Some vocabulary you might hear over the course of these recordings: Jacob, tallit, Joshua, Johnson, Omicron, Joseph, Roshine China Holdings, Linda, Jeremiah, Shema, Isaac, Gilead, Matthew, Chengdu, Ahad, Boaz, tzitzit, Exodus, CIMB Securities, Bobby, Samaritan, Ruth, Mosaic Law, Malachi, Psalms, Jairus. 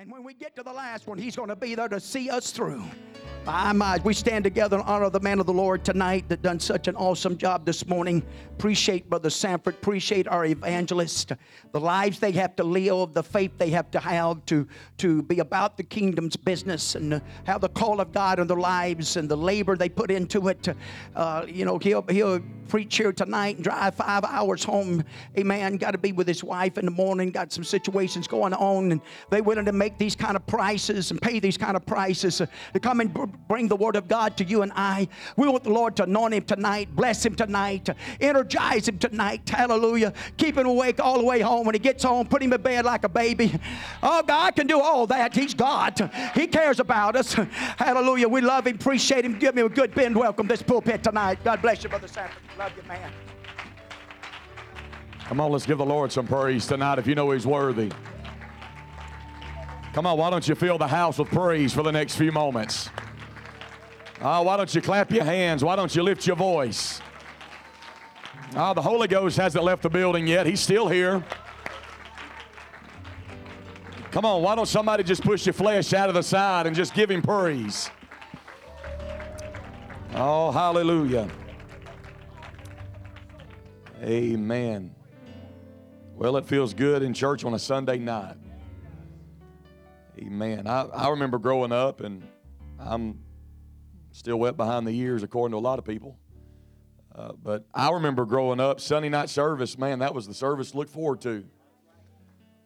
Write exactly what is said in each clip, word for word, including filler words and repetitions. And when we get to the last one, he's going to be there to see us through. By my, we stand together and honor the man of the Lord tonight that done such an awesome job this morning. Appreciate Brother Sanford. Appreciate our evangelist. The lives they have to live, the faith they have to have to, to be about the kingdom's business and how the call of God on their lives and the labor they put into it. Uh, you know, he'll, he'll preach here tonight and drive five hours home. Amen. Got to be with his wife in the morning. Got some situations going on. And they're willing to make these kind of prices and pay these kind of prices uh, to come and bring the word of God to you and I. We want the Lord to anoint him tonight, bless him tonight, energize him tonight. Hallelujah. Keep him awake all the way home. When he gets home, put him in bed like a baby. Oh, God can do all that. He's God. He cares about us. Hallelujah. We love him, appreciate him. Give him a good bend welcome this pulpit tonight. God bless you, Brother Sanford. Love you, man. Come on, let's give the Lord some praise tonight if you know he's worthy. Come on, why don't you fill the house with praise for the next few moments? Oh, why don't you clap your hands? Why don't you lift your voice? Oh, the Holy Ghost hasn't left the building yet. He's still here. Come on, why don't somebody just push your flesh out of the side and just give him praise? Oh, hallelujah. Amen. Well, it feels good in church on a Sunday night. Amen. I, I remember growing up, and I'm still wet behind the ears, according to a lot of people. Uh, but I remember growing up, Sunday night service, man, that was the service to look forward to.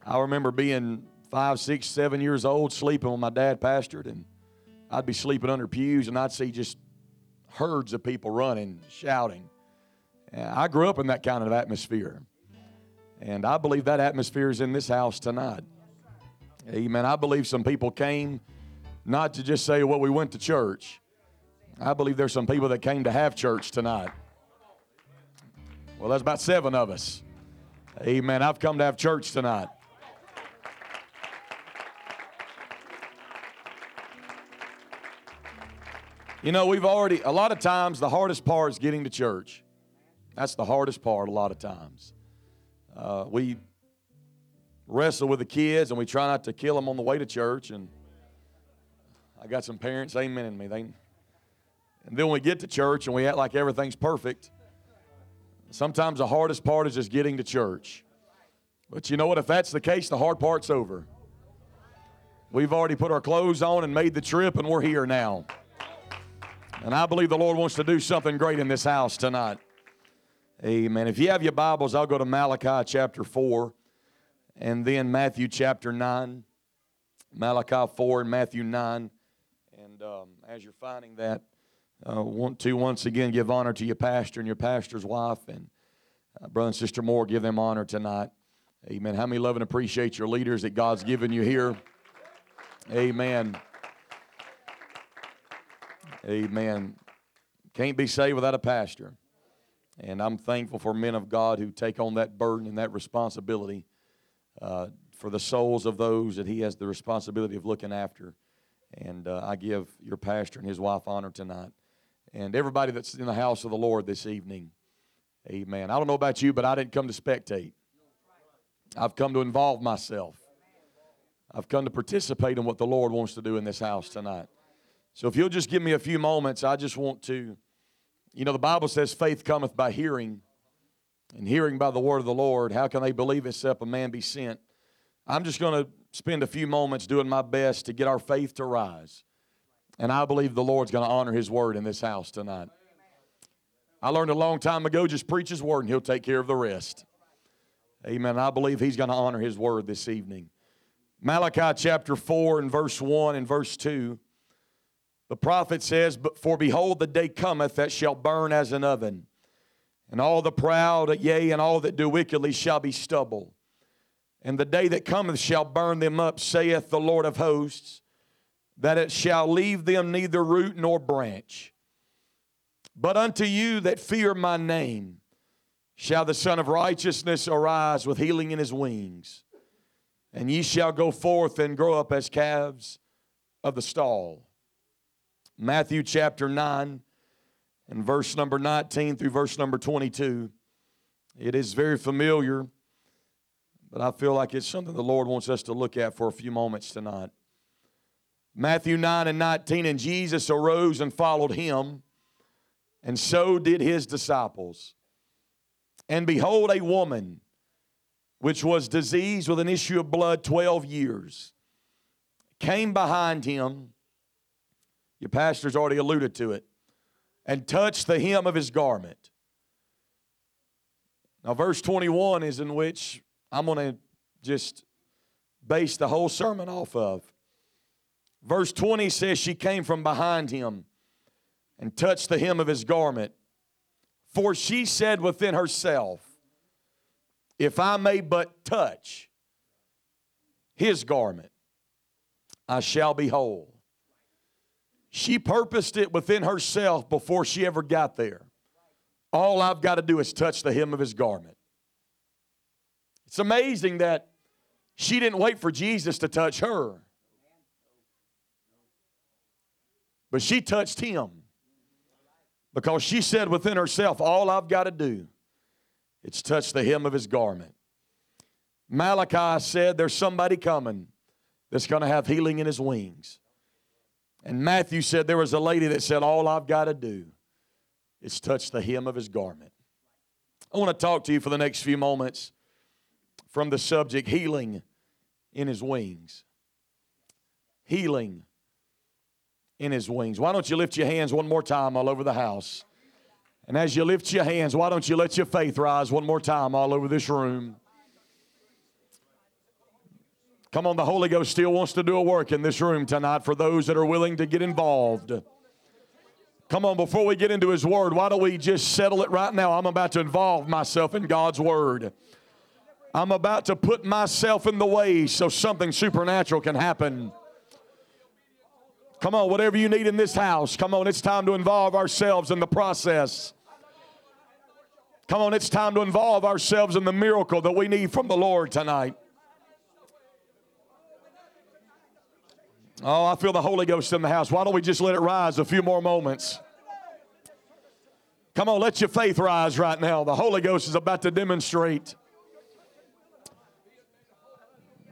I remember being five, six, seven years old, sleeping when my dad pastored, and I'd be sleeping under pews, and I'd see just herds of people running, shouting. And I grew up in that kind of atmosphere, and I believe that atmosphere is in this house tonight. Amen. I believe some people came not to just say, well, we went to church. I believe there's some people that came to have church tonight. Well, that's about seven of us. Amen. I've come to have church tonight. You know, we've already, a lot of times, the hardest part is getting to church. That's the hardest part a lot of times. Uh, we wrestle with the kids, and we try not to kill them on the way to church. And I got some parents, amen in me. They... And then when we get to church and we act like everything's perfect, sometimes the hardest part is just getting to church. But you know what? If that's the case, the hard part's over. We've already put our clothes on and made the trip, and we're here now. And I believe the Lord wants to do something great in this house tonight. Amen. If you have your Bibles, I'll go to Malachi chapter four and then Matthew chapter nine. Malachi four and Matthew nine. And um, as you're finding that, I uh, want to once again give honor to your pastor and your pastor's wife, and uh, Brother and Sister Moore, give them honor tonight. Amen. How many love and appreciate your leaders that God's given you here? Amen. Amen. Can't be saved without a pastor. And I'm thankful for men of God who take on that burden and that responsibility uh, for the souls of those that he has the responsibility of looking after. And uh, I give your pastor and his wife honor tonight. And everybody that's in the house of the Lord this evening, amen. I don't know about you, but I didn't come to spectate. I've come to involve myself. I've come to participate in what the Lord wants to do in this house tonight. So if you'll just give me a few moments, I just want to, you know, the Bible says faith cometh by hearing, and hearing by the word of the Lord. How can they believe except a man be sent? I'm just going to spend a few moments doing my best to get our faith to rise. And I believe the Lord's going to honor his word in this house tonight. I learned a long time ago, just preach his word and he'll take care of the rest. Amen. I believe he's going to honor his word this evening. Malachi chapter four and verse one and verse two. The prophet says, "But for behold, the day cometh that shall burn as an oven, and all the proud, yea, and all that do wickedly shall be stubble. And the day that cometh shall burn them up, saith the Lord of hosts, that it shall leave them neither root nor branch. But unto you that fear my name shall the Son of Righteousness arise with healing in his wings, and ye shall go forth and grow up as calves of the stall." Matthew chapter nine and verse number nineteen through verse number twenty-two. It is very familiar. but I feel like it's something the Lord wants us to look at for a few moments tonight. Matthew nine and nineteen, and Jesus arose and followed him, and so did his disciples. And behold, a woman, which was diseased with an issue of blood twelve years, came behind him. Your pastor's already alluded to it. And touched the hem of his garment. Now, verse twenty-one is in which I'm going to just base the whole sermon off of. Verse twenty says, she came from behind him and touched the hem of his garment. For she said within herself, if I may but touch his garment, I shall be whole. She purposed it within herself before she ever got there. All I've got to do is touch the hem of his garment. It's amazing that she didn't wait for Jesus to touch her. But she touched him because she said within herself, all I've got to do is touch the hem of his garment. Malachi said there's somebody coming that's going to have healing in his wings. And Matthew said there was a lady that said, all I've got to do is touch the hem of his garment. I want to talk to you for the next few moments from the subject, healing in his wings. Healing in his wings. Why don't you lift your hands one more time all over the house? And as you lift your hands, why don't you let your faith rise one more time all over this room? Come on, the Holy Ghost still wants to do a work in this room tonight for those that are willing to get involved. Come on, before we get into his word, why don't we just settle it right now? I'm about to involve myself in God's word. I'm about to put myself in the way so something supernatural can happen. Come on, whatever you need in this house, come on, it's time to involve ourselves in the process. Come on, it's time to involve ourselves in the miracle that we need from the Lord tonight. Oh, I feel the Holy Ghost in the house. Why don't we just let it rise a few more moments? Come on, let your faith rise right now. The Holy Ghost is about to demonstrate.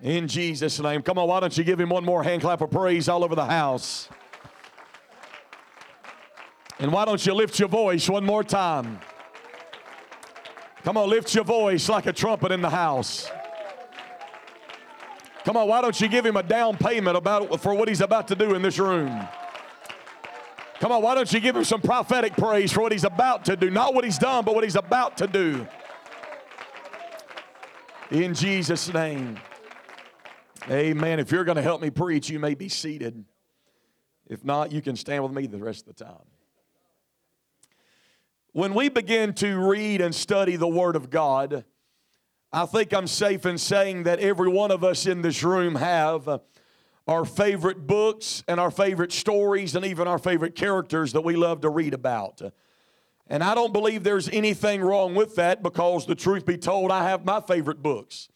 In Jesus' name. Come on, why don't you give him one more hand clap of praise all over the house? And why don't you lift your voice one more time? Come on, lift your voice like a trumpet in the house. Come on, why don't you give him a down payment about for what he's about to do in this room? Come on, why don't you give him some prophetic praise for what he's about to do? Not what he's done, but what he's about to do. In Jesus' name. Amen. If you're going to help me preach, you may be seated. If not, you can stand with me the rest of the time. When we begin to read and study the Word of God, I think I'm safe in saying that every one of us in this room have our favorite books and our favorite stories and even our favorite characters that we love to read about. And I don't believe there's anything wrong with that because the truth be told, I have my favorite books.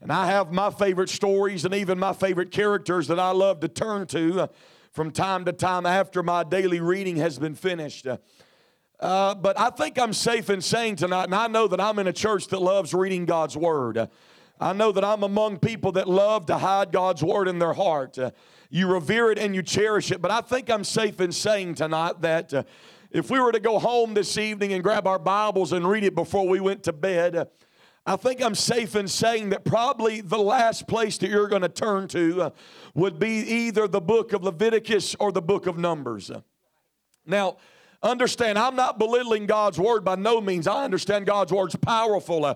And I have my favorite stories and even my favorite characters that I love to turn to from time to time after my daily reading has been finished. Uh, but I think I'm safe in saying tonight, and I know that I'm in a church that loves reading God's Word. I know that I'm among people that love to hide God's Word in their heart. Uh, you revere it and you cherish it. But I think I'm safe in saying tonight that uh, if we were to go home this evening and grab our Bibles and read it before we went to bed, uh, I think I'm safe in saying that probably the last place that you're going to turn to uh, would be either the book of Leviticus or the book of Numbers. Now, understand, I'm not belittling God's Word by no means. I understand God's Word's powerful. Uh,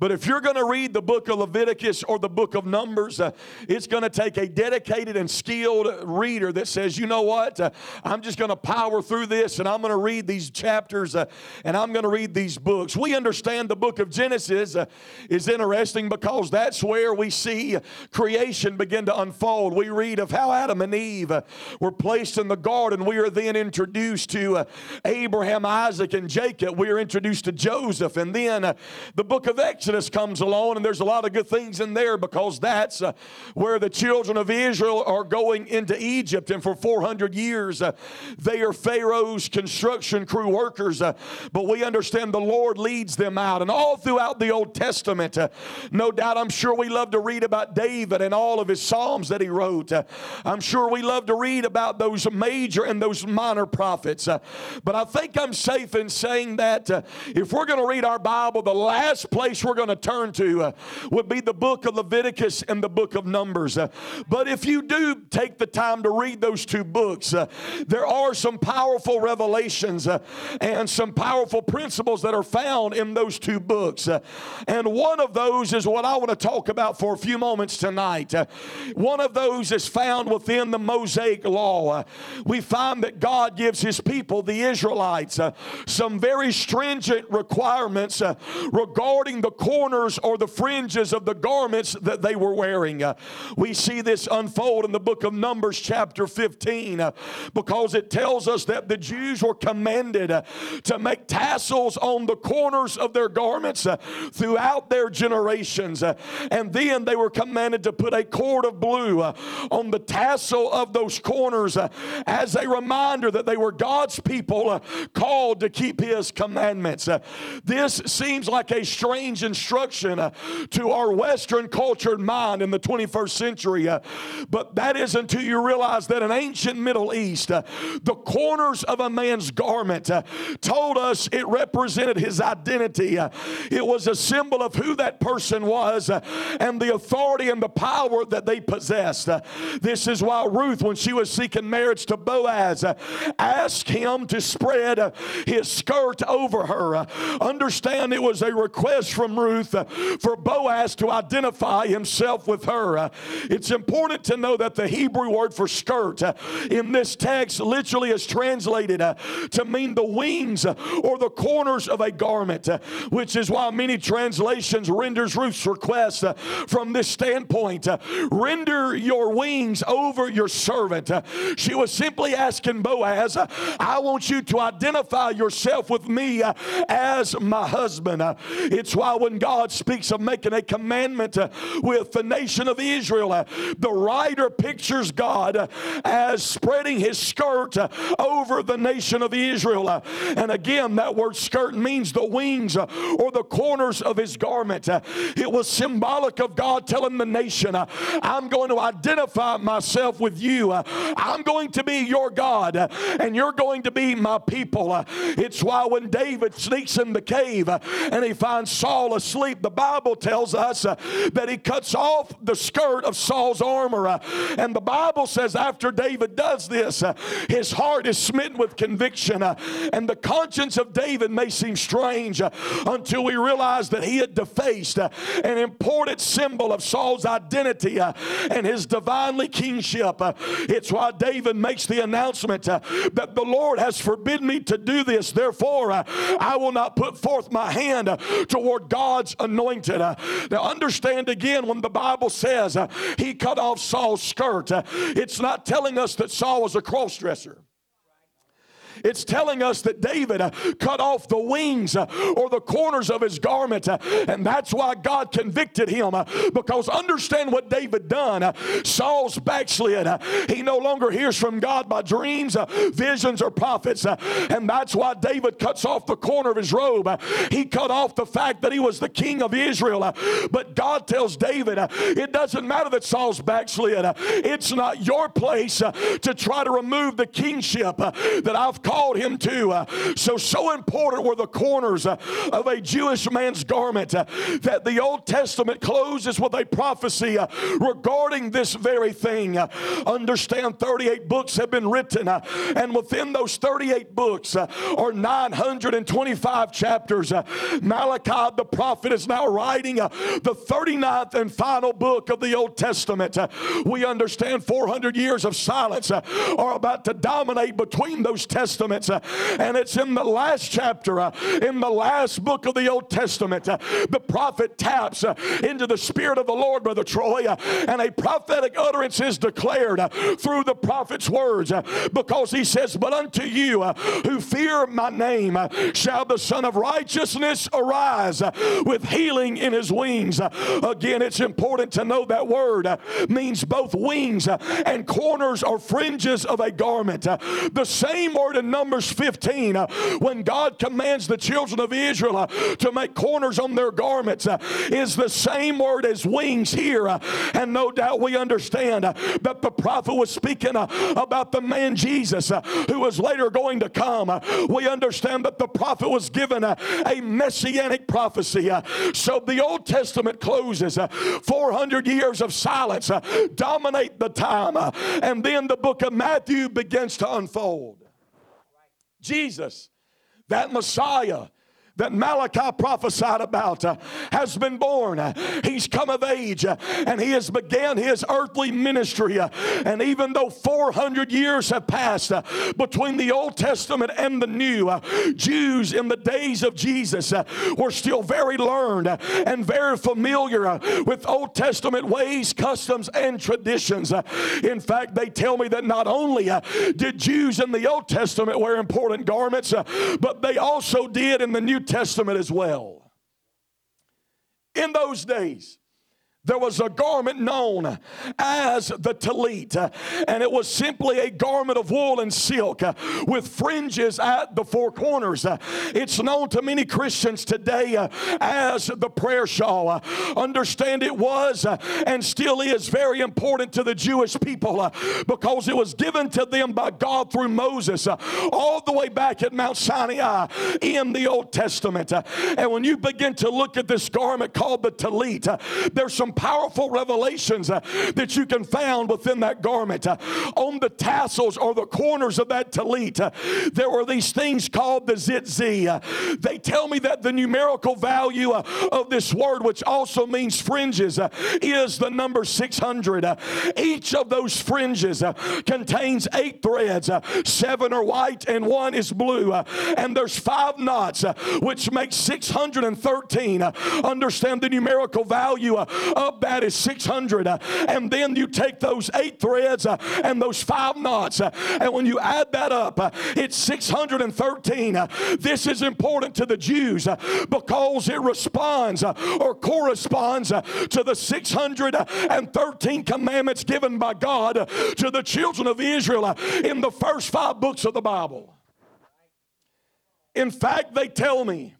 but if you're going to read the book of Leviticus or the book of Numbers, uh, it's going to take a dedicated and skilled reader that says, you know what, uh, I'm just going to power through this and I'm going to read these chapters uh, and I'm going to read these books. We understand the book of Genesis uh, is interesting because that's where we see creation begin to unfold. We read of how Adam and Eve uh, were placed in the garden. We are then introduced to uh, Abraham, Isaac, and Jacob, we are introduced to Joseph. And then uh, the book of Exodus comes along, and there's a lot of good things in there because that's uh, where the children of Israel are going into Egypt. And for four hundred years, uh, they are Pharaoh's construction crew workers. Uh, but we understand the Lord leads them out. And all throughout the Old Testament, uh, no doubt, I'm sure we love to read about David and all of his Psalms that he wrote. Uh, I'm sure we love to read about those major and those minor prophets. Uh, but I think I'm safe in saying that uh, if we're going to read our Bible, the last place we're going to turn to uh, would be the book of Leviticus and the book of Numbers. Uh, but if you do take the time to read those two books, uh, there are some powerful revelations uh, and some powerful principles that are found in those two books. Uh, and one of those is what I want to talk about for a few moments tonight. Uh, one of those is found within the Mosaic Law. Uh, we find that God gives His people, the Israelites, uh, some very stringent requirements uh, regarding the corners or the fringes of the garments that they were wearing. Uh, we see this unfold in the book of Numbers chapter fifteen uh, because it tells us that the Jews were commanded uh, to make tassels on the corners of their garments uh, throughout their generations. Uh, and then they were commanded to put a cord of blue uh, on the tassel of those corners uh, as a reminder that they were God's people uh, called to keep His commandments. Uh, this seems like a strange instruction uh, to our Western cultured mind in the twenty-first century, uh, but that is until you realize that in ancient Middle East, uh, the corners of a man's garment uh, told us it represented his identity. Uh, it was a symbol of who that person was uh, and the authority and the power that they possessed. Uh, this is why Ruth, when she was seeking marriage to Boaz, uh, asked him to spread uh, his skirt over her. Uh, understand it was a request from Ruth uh, for Boaz to identify himself with her. Uh, it's important to know that the Hebrew word for skirt uh, in this text literally is translated uh, to mean the wings uh, or the corners of a garment, uh, which is why many translations renders Ruth's request uh, from this standpoint. Uh, render your wings over your servant. Uh, she was simply asking Boaz, uh, I want you to identify yourself with me uh, as my husband. Uh, it's why when God speaks of making a commandment uh, with the nation of Israel, uh, the writer pictures God uh, as spreading His skirt uh, over the nation of Israel. Uh, and again, that word skirt means the wings uh, or the corners of His garment. Uh, it was symbolic of God telling the nation, uh, I'm going to identify myself with you. Uh, I'm going to be your God, uh, and you're going to be my people. Uh, it's why when David sneaks in the cave uh, and he finds Saul asleep, the Bible tells us uh, that he cuts off the skirt of Saul's armor. Uh, and the Bible says after David does this, uh, his heart is smitten with conviction. Uh, and the conscience of David may seem strange uh, until we realize that he had defaced uh, an important symbol of Saul's identity uh, and his divinely kingship. Uh, it's why David makes the announcement uh, that the Lord has forbidden me to do this. Therefore, uh, I will not put forth my hand uh, toward God's anointed. Uh, now understand again, when the Bible says uh, he cut off Saul's skirt, uh, it's not telling us that Saul was a cross-dresser. It's telling us that David uh, cut off the wings uh, or the corners of his garment, uh, and that's why God convicted him, uh, because understand what David done. Uh, Saul's backslid. Uh, he no longer hears from God by dreams, uh, visions, or prophets, uh, and that's why David cuts off the corner of his robe. Uh, he cut off the fact that he was the king of Israel, uh, but God tells David, uh, it doesn't matter that Saul's backslid. Uh, it's not your place uh, to try to remove the kingship uh, that I've called him to. Uh, so, so important were the corners uh, of a Jewish man's garment uh, that the Old Testament closes with a prophecy uh, regarding this very thing. Uh, understand thirty-eight books have been written, uh, and within those thirty-eight books uh, are nine hundred twenty-five chapters. Uh, Malachi the prophet is now writing uh, the thirty-ninth and final book of the Old Testament. Uh, we understand four hundred years of silence uh, are about to dominate between those testaments. Testaments, uh, and it's in the last chapter, uh, in the last book of the Old Testament, uh, the prophet taps uh, into the Spirit of the Lord, Brother Troy, uh, and a prophetic utterance is declared uh, through the prophet's words, uh, because he says, "But unto you uh, who fear my name uh, shall the Son of Righteousness arise uh, with healing in his wings." Uh, again, it's important to know that word uh, means both wings uh, and corners or fringes of a garment. Uh, the same word in Numbers fifteen, uh, when God commands the children of Israel uh, to make corners on their garments, uh, is the same word as wings here. Uh, and no doubt we understand uh, that the prophet was speaking uh, about the man Jesus uh, who was later going to come. Uh, we understand that the prophet was given uh, a messianic prophecy. Uh, so the Old Testament closes. Uh, four hundred years of silence uh, dominate the time. Uh, and then the book of Matthew begins to unfold. Jesus, that Messiah that Malachi prophesied about, uh, has been born. Uh, he's come of age, uh, and he has began his earthly ministry. Uh, and even though four hundred years have passed uh, between the Old Testament and the New, uh, Jews in the days of Jesus uh, were still very learned uh, and very familiar uh, with Old Testament ways, customs, and traditions. Uh, in fact, they tell me that not only uh, did Jews in the Old Testament wear important garments, uh, but they also did in the New Testament as well. In those days, there was a garment known as the tallit, and it was simply a garment of wool and silk with fringes at the four corners. It's known to many Christians today as the prayer shawl. Understand, it was and still is very important to the Jewish people because it was given to them by God through Moses all the way back at Mount Sinai in the Old Testament. And when you begin to look at this garment called the tallit, there's some powerful revelations uh, that you can find within that garment. Uh, on the tassels or the corners of that tallit, uh, there were these things called the tzitzit. Uh, they tell me that the numerical value uh, of this word, which also means fringes, uh, is the number six hundred. Uh, each of those fringes uh, contains eight threads. Uh, seven are white and one is blue. Uh, and there's five knots, uh, which makes six hundred thirteen. Uh, understand the numerical value uh, Up that is six hundred, uh, and then you take those eight threads uh, and those five knots, uh, and when you add that up, uh, it's six hundred thirteen. Uh, this is important to the Jews uh, because it responds uh, or corresponds uh, to the six hundred thirteen commandments given by God uh, to the children of Israel uh, in the first five books of the Bible. In fact, they tell me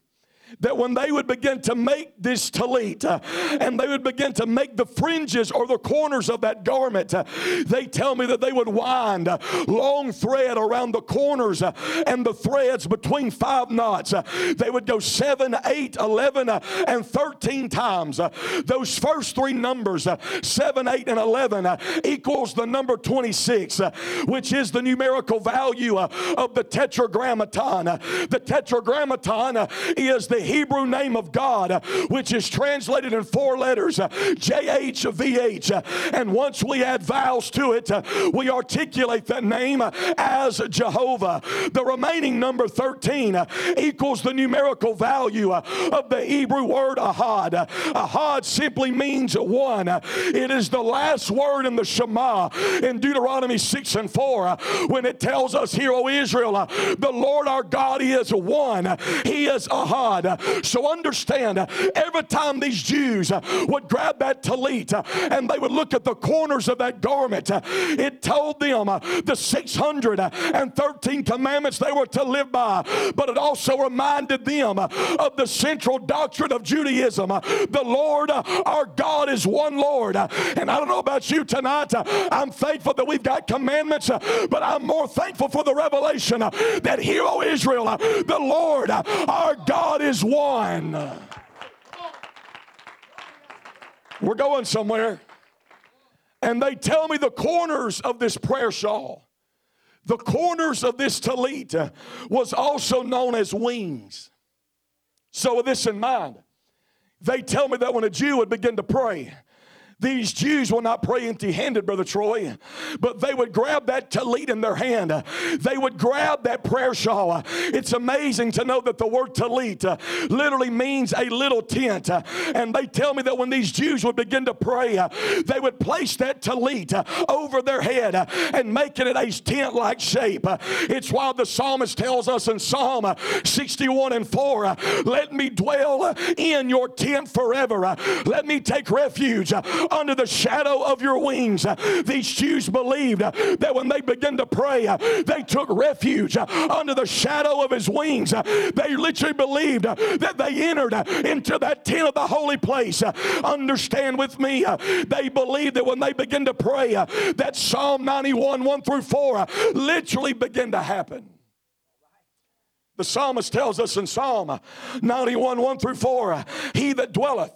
that when they would begin to make this tallit uh, and they would begin to make the fringes or the corners of that garment, uh, they tell me that they would wind uh, long thread around the corners uh, and the threads between five knots. Uh, they would go seven, eight, eleven, uh, and thirteen times. Uh, those first three numbers, uh, seven, eight, and eleven, uh, equals the number twenty-six, uh, which is the numerical value uh, of the tetragrammaton. Uh, the tetragrammaton uh, is the Hebrew name of God, uh, which is translated in four letters, uh, J H V H. Uh, and once we add vowels to it, uh, we articulate that name uh, as Jehovah. The remaining number thirteen uh, equals the numerical value uh, of the Hebrew word Ahad. Uh, Ahad simply means one. Uh, it is the last word in the Shema in Deuteronomy six and four uh, when it tells us, "Hear, O Israel, uh, the Lord our God is one. Uh, he is Ahad." So understand, every time these Jews would grab that tallit and they would look at the corners of that garment, it told them the six hundred thirteen commandments they were to live by, but it also reminded them of the central doctrine of Judaism. The Lord our God is one Lord. And I don't know about you tonight, I'm thankful that we've got commandments, but I'm more thankful for the revelation that, "Hear, O Israel, the Lord our God is one." We're going somewhere. And they tell me the corners of this prayer shawl, the corners of this tallit, uh, was also known as wings. So with this in mind, they tell me that when a Jew would begin to pray, These Jews will not pray empty-handed, Brother Troy, but they would grab that tallit in their hand. They would grab that prayer shawl. It's amazing to know that the word tallit literally means a little tent. And they tell me that when these Jews would begin to pray, they would place that tallit over their head and making it a tent-like shape. It's why the psalmist tells us in Psalm sixty-one and four, let me dwell in your tent forever. Let me take refuge under the shadow of your wings. These Jews believed that when they began to pray, they took refuge under the shadow of his wings. They literally believed that they entered into that tent of the holy place. Understand with me, they believed that when they began to pray, that Psalm ninety-one, one through four literally began to happen. The psalmist tells us in Psalm ninety-one, one through four, he that dwelleth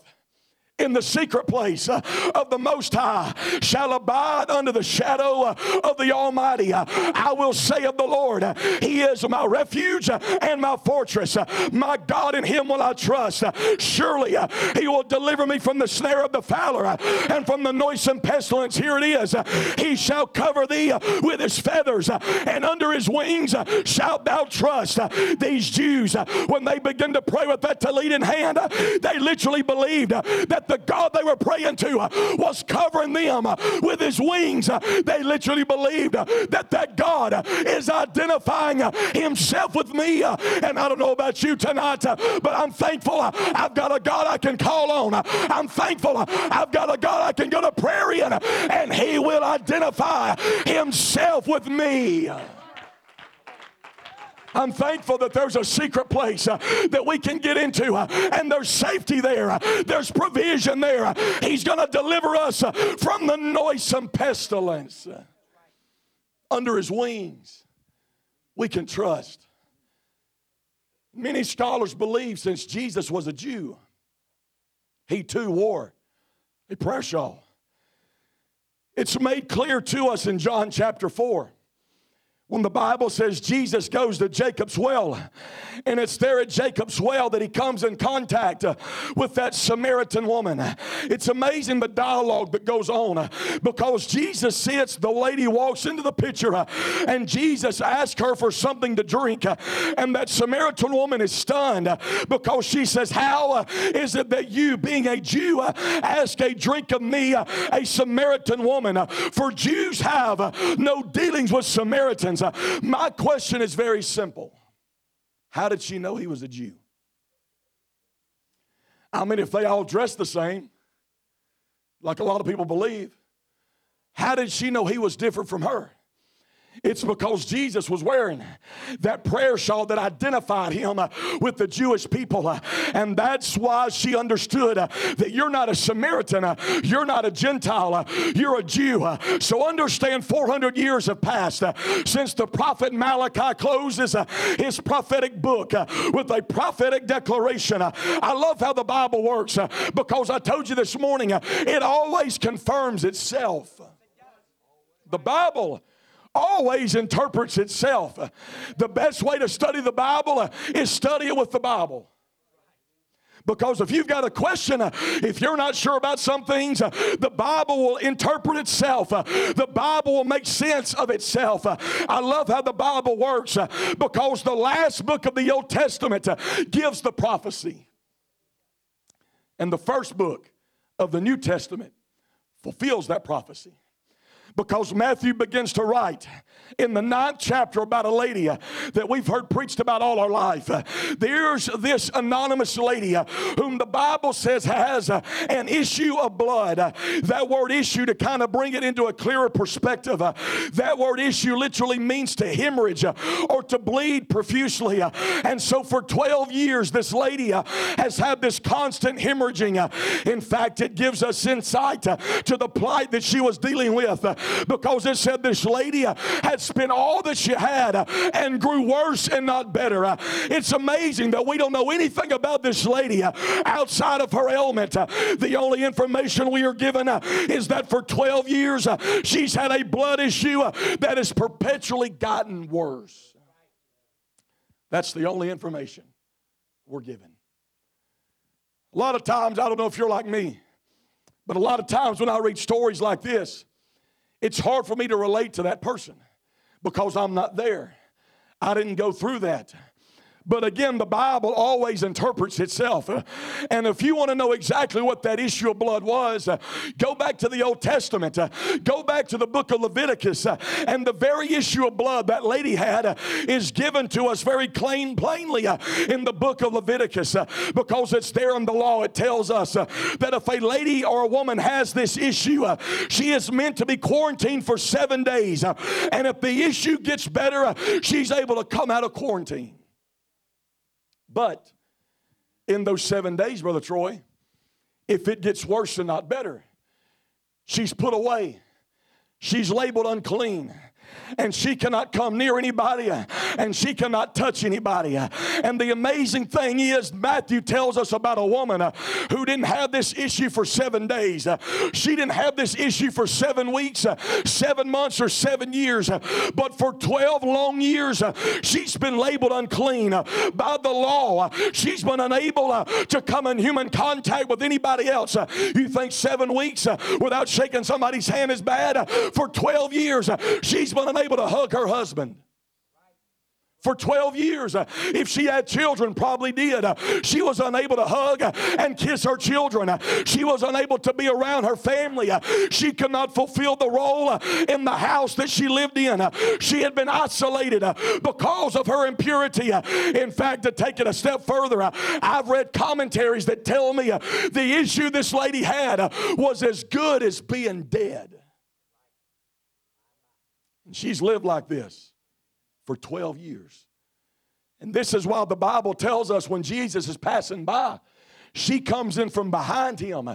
in the secret place of the Most High shall abide under the shadow of the Almighty. I will say of the Lord, He is my refuge and my fortress. My God, in Him will I trust. Surely He will deliver me from the snare of the fowler and from the noisome pestilence. Here it is. He shall cover thee with His feathers, and under His wings shalt thou trust. These Jews, when they begin to pray with that tallit in hand, they literally believed that the God they were praying to was covering them with His wings. They literally believed that that God is identifying Himself with me. And I don't know about you tonight, but I'm thankful I've got a God I can call on. I'm thankful I've got a God I can go to prayer in, and He will identify Himself with me. I'm thankful that there's a secret place uh, that we can get into, uh, and there's safety there. Uh, there's provision there. Uh, he's going to deliver us uh, from the noisome pestilence. Uh, under His wings, we can trust. Many scholars believe since Jesus was a Jew, He too wore a prayer shawl. It's made clear to us in John chapter four. When the Bible says Jesus goes to Jacob's well, and it's there at Jacob's well that He comes in contact uh, with that Samaritan woman. It's amazing the dialogue that goes on uh, because Jesus sits, the lady walks into the picture, uh, and Jesus asks her for something to drink. Uh, and that Samaritan woman is stunned uh, because she says, how uh, is it that you, being a Jew, uh, ask a drink of me, uh, a Samaritan woman? Uh, for Jews have uh, no dealings with Samaritans. Uh, my question is very simple. How did she know he was a Jew? I mean, if they all dressed the same, like a lot of people believe, how did she know he was different from her? It's because Jesus was wearing that prayer shawl that identified him uh, with the Jewish people. Uh, and that's why she understood uh, that you're not a Samaritan. Uh, you're not a Gentile. Uh, you're a Jew. Uh, so understand four hundred years have passed uh, since the prophet Malachi closes uh, his prophetic book uh, with a prophetic declaration. Uh, I love how the Bible works uh, because I told you this morning, uh, it always confirms itself. The Bible always interprets itself. The best way to study the Bible is study it with the Bible. Because if you've got a question, uh, if you're not sure about some things, uh, the Bible will interpret itself. Uh, the Bible will make sense of itself. Uh, I love how the Bible works uh, because the last book of the Old Testament uh, gives the prophecy. And the first book of the New Testament fulfills that prophecy. Because Matthew begins to write in the ninth chapter about a lady uh, that we've heard preached about all our life. Uh, there's this anonymous lady uh, whom the Bible says has uh, an issue of blood. Uh, that word issue, to kind of bring it into a clearer perspective, uh, that word issue literally means to hemorrhage uh, or to bleed profusely. Uh, and so for twelve years, this lady uh, has had this constant hemorrhaging. Uh, in fact, it gives us insight uh, to the plight that she was dealing with. Uh, Because it said this lady uh, had spent all that she had uh, and grew worse and not better. Uh, it's amazing that we don't know anything about this lady uh, outside of her ailment. Uh, the only information we are given uh, is that for twelve years uh, she's had a blood issue uh, that has perpetually gotten worse. That's the only information we're given. A lot of times, I don't know if you're like me, But a lot of times when I read stories like this, it's hard for me to relate to that person because I'm not there. I didn't go through that. But again, the Bible always interprets itself. And if you want to know exactly what that issue of blood was, go back to the Old Testament. Go back to the book of Leviticus. And the very issue of blood that lady had is given to us very plain, plainly in the book of Leviticus. Because it's there in the law. It tells us that if a lady or a woman has this issue, she is meant to be quarantined for seven days. And if the issue gets better, she's able to come out of quarantine. But in those seven days, Brother Troy, if it gets worse and not better, she's put away. She's labeled unclean. And she cannot come near anybody, and she cannot touch anybody. And the amazing thing is, Matthew tells us about a woman who didn't have this issue for seven days. She didn't have this issue for seven weeks, seven months, or seven years. But for twelve long years, she's been labeled unclean by the law. She's been unable to come in human contact with anybody else. You think seven weeks without shaking somebody's hand is bad? For twelve years, she's been unable to hug her husband. For twelve years, if she had children, probably did. She was unable to hug and kiss her children. She was unable to be around her family. She could not fulfill the role in the house that she lived in. She had been isolated because of her impurity. In fact, to take it a step further, I've read commentaries that tell me the issue this lady had was as good as being dead. She's lived like this for twelve years. And this is why the Bible tells us when Jesus is passing by, she comes in from behind him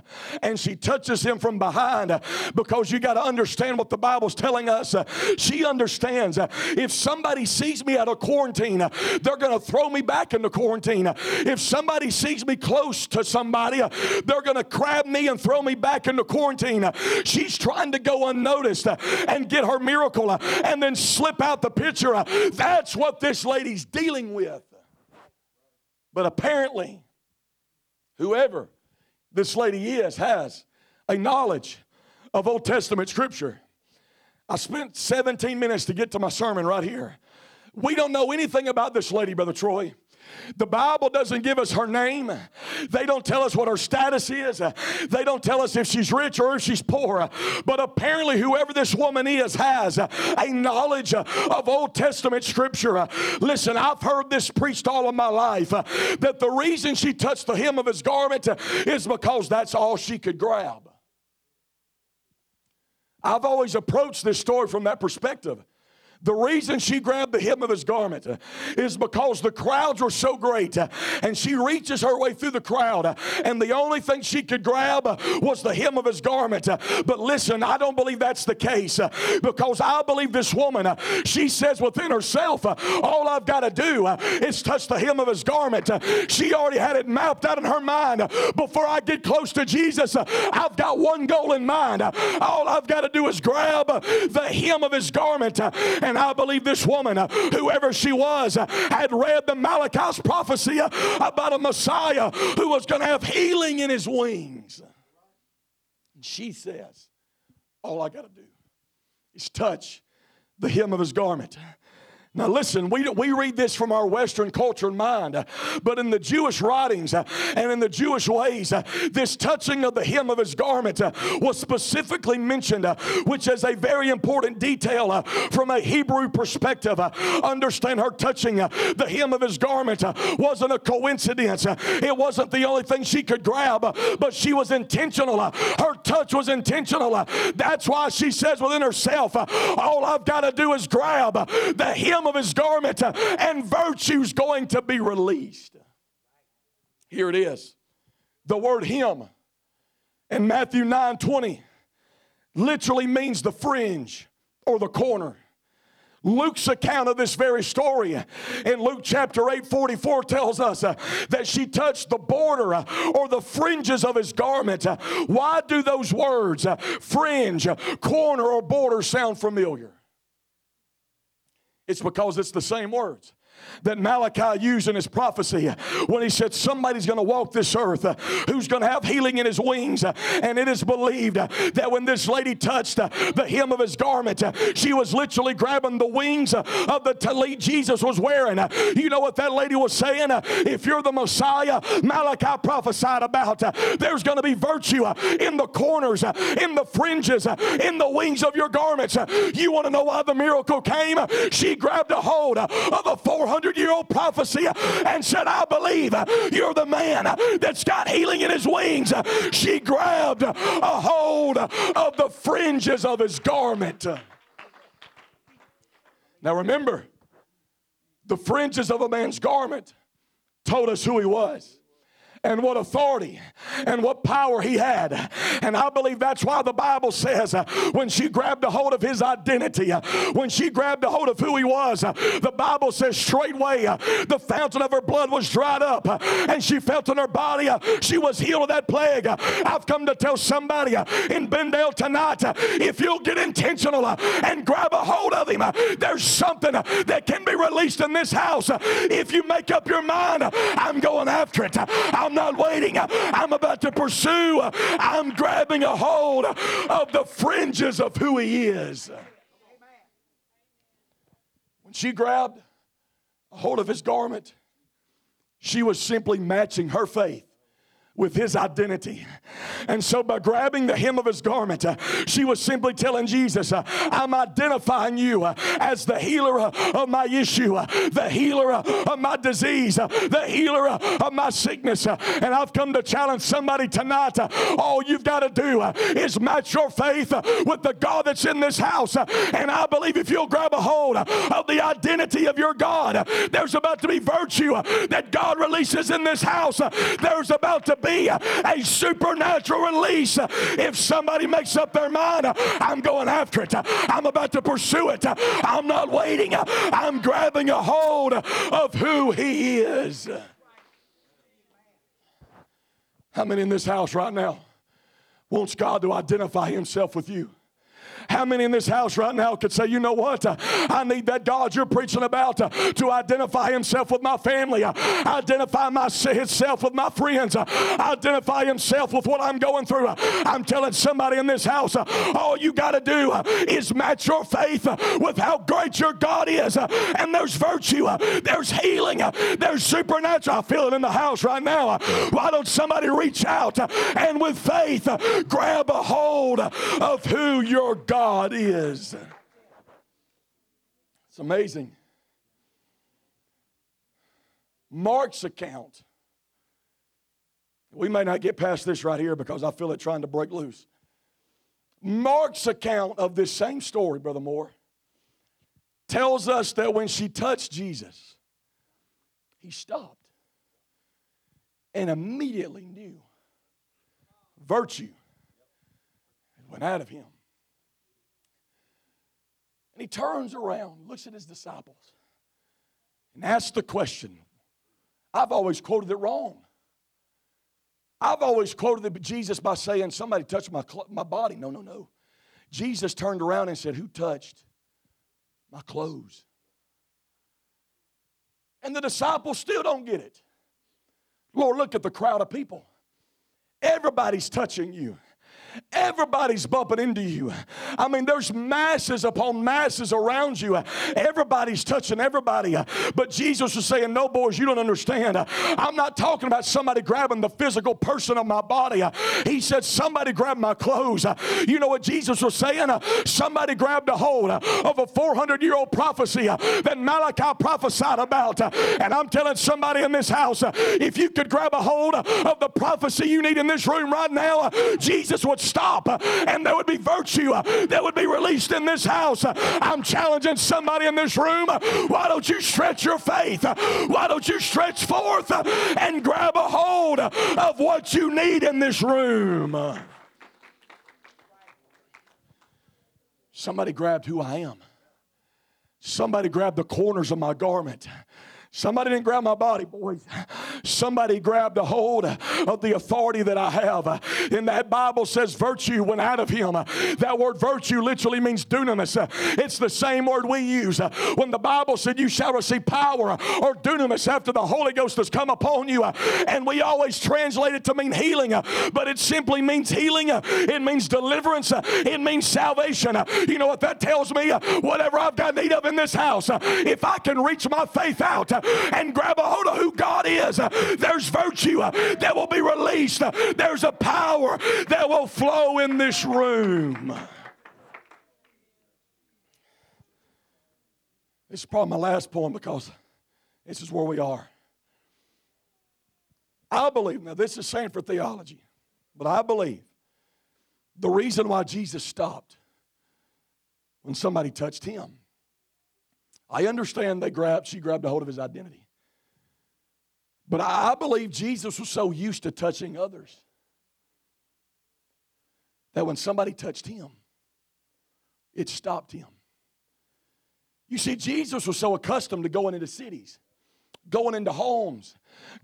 and she touches him from behind, because you got to understand what the Bible's telling us. She understands if somebody sees me out of quarantine, they're going to throw me back into quarantine. If somebody sees me close to somebody, they're going to grab me and throw me back into quarantine. She's trying to go unnoticed and get her miracle and then slip out the picture. That's what this lady's dealing with. But apparently, whoever this lady is has a knowledge of Old Testament Scripture. I spent seventeen minutes to get to my sermon right here. We don't know anything about this lady, Brother Troy. The Bible doesn't give us her name. They don't tell us what her status is. They don't tell us if she's rich or if she's poor. But apparently whoever this woman is has a knowledge of Old Testament Scripture. Listen, I've heard this preached all of my life, that the reason she touched the hem of his garment is because that's all she could grab. I've always approached this story from that perspective. The reason she grabbed the hem of his garment is because the crowds were so great, and she reaches her way through the crowd, and the only thing she could grab was the hem of his garment. But listen, I don't believe that's the case, because I believe this woman, she says within herself, all I've got to do is touch the hem of his garment. She already had it mapped out in her mind. Before I get close to Jesus, I've got one goal in mind. All I've got to do is grab the hem of his garment. And And I believe this woman, whoever she was, had read the Malachi's prophecy about a Messiah who was going to have healing in his wings. And she says, all I got to do is touch the hem of his garment. Now listen, we, we read this from our Western culture in mind, but in the Jewish writings and in the Jewish ways, this touching of the hem of his garment was specifically mentioned, which is a very important detail from a Hebrew perspective. Understand, her touching the hem of his garment wasn't a coincidence. It wasn't the only thing she could grab, but she was intentional. Her touch was intentional. That's why she says within herself, all I've got to do is grab the hem of his garment, and virtue's going to be released. Here it is. The word "hem" in Matthew nine twenty literally means the fringe or the corner. Luke's account of this very story in Luke chapter eight forty-four tells us uh, that she touched the border uh, or the fringes of his garment. Uh, why do those words, uh, fringe, uh, corner, or border, sound familiar? It's because it's the same words. that Malachi used in his prophecy when he said somebody's going to walk this earth who's going to have healing in his wings. And it is believed that when this lady touched the hem of his garment, she was literally grabbing the wings of the tallit Jesus was wearing. You know what that lady was saying? If you're the Messiah Malachi prophesied about, there's going to be virtue in the corners, in the fringes, in the wings of your garments. You want to know why the miracle came? She grabbed a hold of a four hundred year old prophecy and said, I believe you're the man that's got healing in his wings. She grabbed a hold of the fringes of his garment. Now remember, the fringes of a man's garment told us who he was, and what authority and what power he had. And I believe that's why the Bible says uh, when she grabbed a hold of his identity, uh, when she grabbed a hold of who he was, uh, the Bible says straightway uh, the fountain of her blood was dried up, uh, and she felt in her body uh, she was healed of that plague. Uh, I've come to tell somebody uh, in Bendale tonight, uh, if you'll get intentional uh, and grab a hold of him, uh, there's something uh, that can be released in this house. Uh, if you make up your mind, uh, I'm going after it. Uh, I'm not waiting. I'm about to pursue. I'm grabbing a hold of the fringes of who he is. When she grabbed a hold of his garment, she was simply matching her faith with his identity. And so by grabbing the hem of his garment, uh, she was simply telling Jesus, uh, I'm identifying you uh, as the healer uh, of my issue, uh, the healer uh, of my disease, uh, the healer uh, of my sickness. Uh, and I've come to challenge somebody tonight. Uh, all you've got to do uh, is match your faith uh, with the God that's in this house. Uh, and I believe if you'll grab a hold uh, of the identity of your God, uh, there's about to be virtue uh, that God releases in this house. Uh, there's about to be a supernatural release if somebody makes up their mind, I'm going after it. I'm about to pursue it. I'm not waiting. I'm grabbing a hold of who he is. How many in this house right now wants God to identify himself with you? How many in this house right now could say, you know what? Uh, I need that God you're preaching about uh, to identify himself with my family, uh, identify my, himself with my friends, uh, identify himself with what I'm going through. Uh, I'm telling somebody in this house, uh, all you got to do uh, is match your faith uh, with how great your God is. Uh, and there's virtue, uh, there's healing, uh, there's supernatural. I feel it in the house right now. Uh, why don't somebody reach out uh, and with faith uh, grab a hold of who your God God is. It's amazing. Mark's account. We may not get past this right here because I feel it trying to break loose. Mark's account of this same story, Brother Moore, tells us that when she touched Jesus, he stopped and immediately knew virtue. It went out of him. And he turns around, looks at his disciples, and asks the question. I've always quoted it wrong. I've always quoted Jesus by saying, somebody touched my, my body. No, no, no. Jesus turned around and said, who touched my clothes? And the disciples still don't get it. Lord, look at the crowd of people. Everybody's touching you. Everybody's bumping into you. I mean, there's masses upon masses around you. Everybody's touching everybody. But Jesus was saying, no, boys, you don't understand. I'm not talking about somebody grabbing the physical person of my body. He said, somebody grabbed my clothes. You know what Jesus was saying? Somebody grabbed a hold of a four hundred year old prophecy that Malachi prophesied about. And I'm telling somebody in this house, if you could grab a hold of the prophecy you need in this room right now, Jesus would stop and there would be virtue that would be released in this house. I'm challenging somebody in this room. Why don't you stretch your faith? Why don't you stretch forth and grab a hold of what you need in this room? Somebody grabbed who I am. Somebody grabbed the corners of my garment. Somebody didn't grab my body, boys. Somebody grabbed a hold of the authority that I have. And that Bible says virtue went out of him. That word virtue literally means dunamis. It's the same word we use. When the Bible said you shall receive power or dunamis after the Holy Ghost has come upon you, and we always translate it to mean healing, but it simply means healing. It means deliverance. It means salvation. You know what that tells me? Whatever I've got need of in this house, if I can reach my faith out and grab a hold of who God is, there's virtue that will be released. There's a power that will flow in this room. This is probably my last point, because this is where we are. I believe, now this is Sanford theology, but I believe the reason why Jesus stopped when somebody touched him. I understand they grabbed, she grabbed a hold of his identity. But I believe Jesus was so used to touching others that when somebody touched him, it stopped him. You see, Jesus was so accustomed to going into cities, going into homes,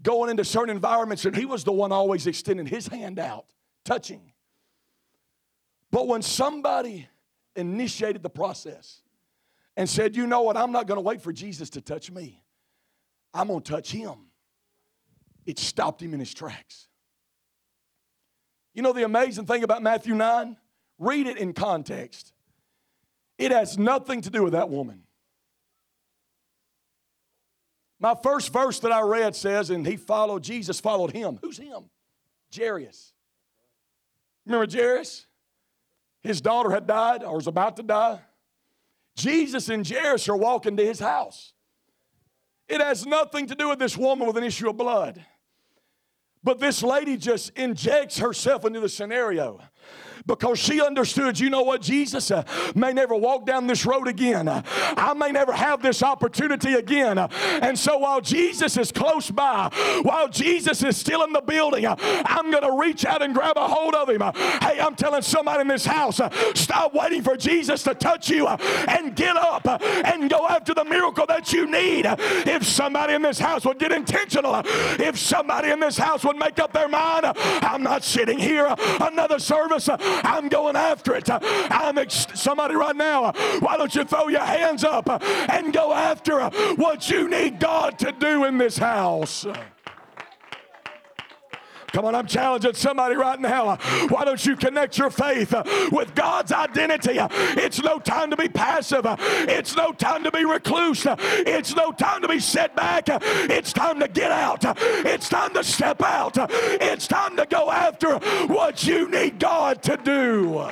going into certain environments, and he was the one always extending his hand out, touching. But when somebody initiated the process and said, you know what, I'm not going to wait for Jesus to touch me, I'm going to touch him, it stopped him in his tracks. You know the amazing thing about Matthew nine? Read it in context. It has nothing to do with that woman. My first verse that I read says, and he followed, Jesus followed him. Who's him? Jairus. Remember Jairus? His daughter had died or was about to die. Jesus and Jairus are walking to his house. It has nothing to do with this woman with an issue of blood. But this lady just injects herself into the scenario, because she understood, you know what, Jesus uh, may never walk down this road again. Uh, I may never have this opportunity again. Uh, and so while Jesus is close by, while Jesus is still in the building, uh, I'm going to reach out and grab a hold of him. Uh, hey, I'm telling somebody in this house, uh, stop waiting for Jesus to touch you uh, and get up uh, and go after the miracle that you need. Uh, if somebody in this house would get intentional, uh, if somebody in this house would make up their mind, uh, I'm not sitting here uh, another service. Uh, I'm going after it. I'm ex- somebody right now, why don't you throw your hands up and go after what you need God to do in this house? Come on, I'm challenging somebody right now. Why don't you connect your faith with God's identity? It's no time to be passive. It's no time to be recluse. It's no time to be set back. It's time to get out. It's time to step out. It's time to go after what you need God to do.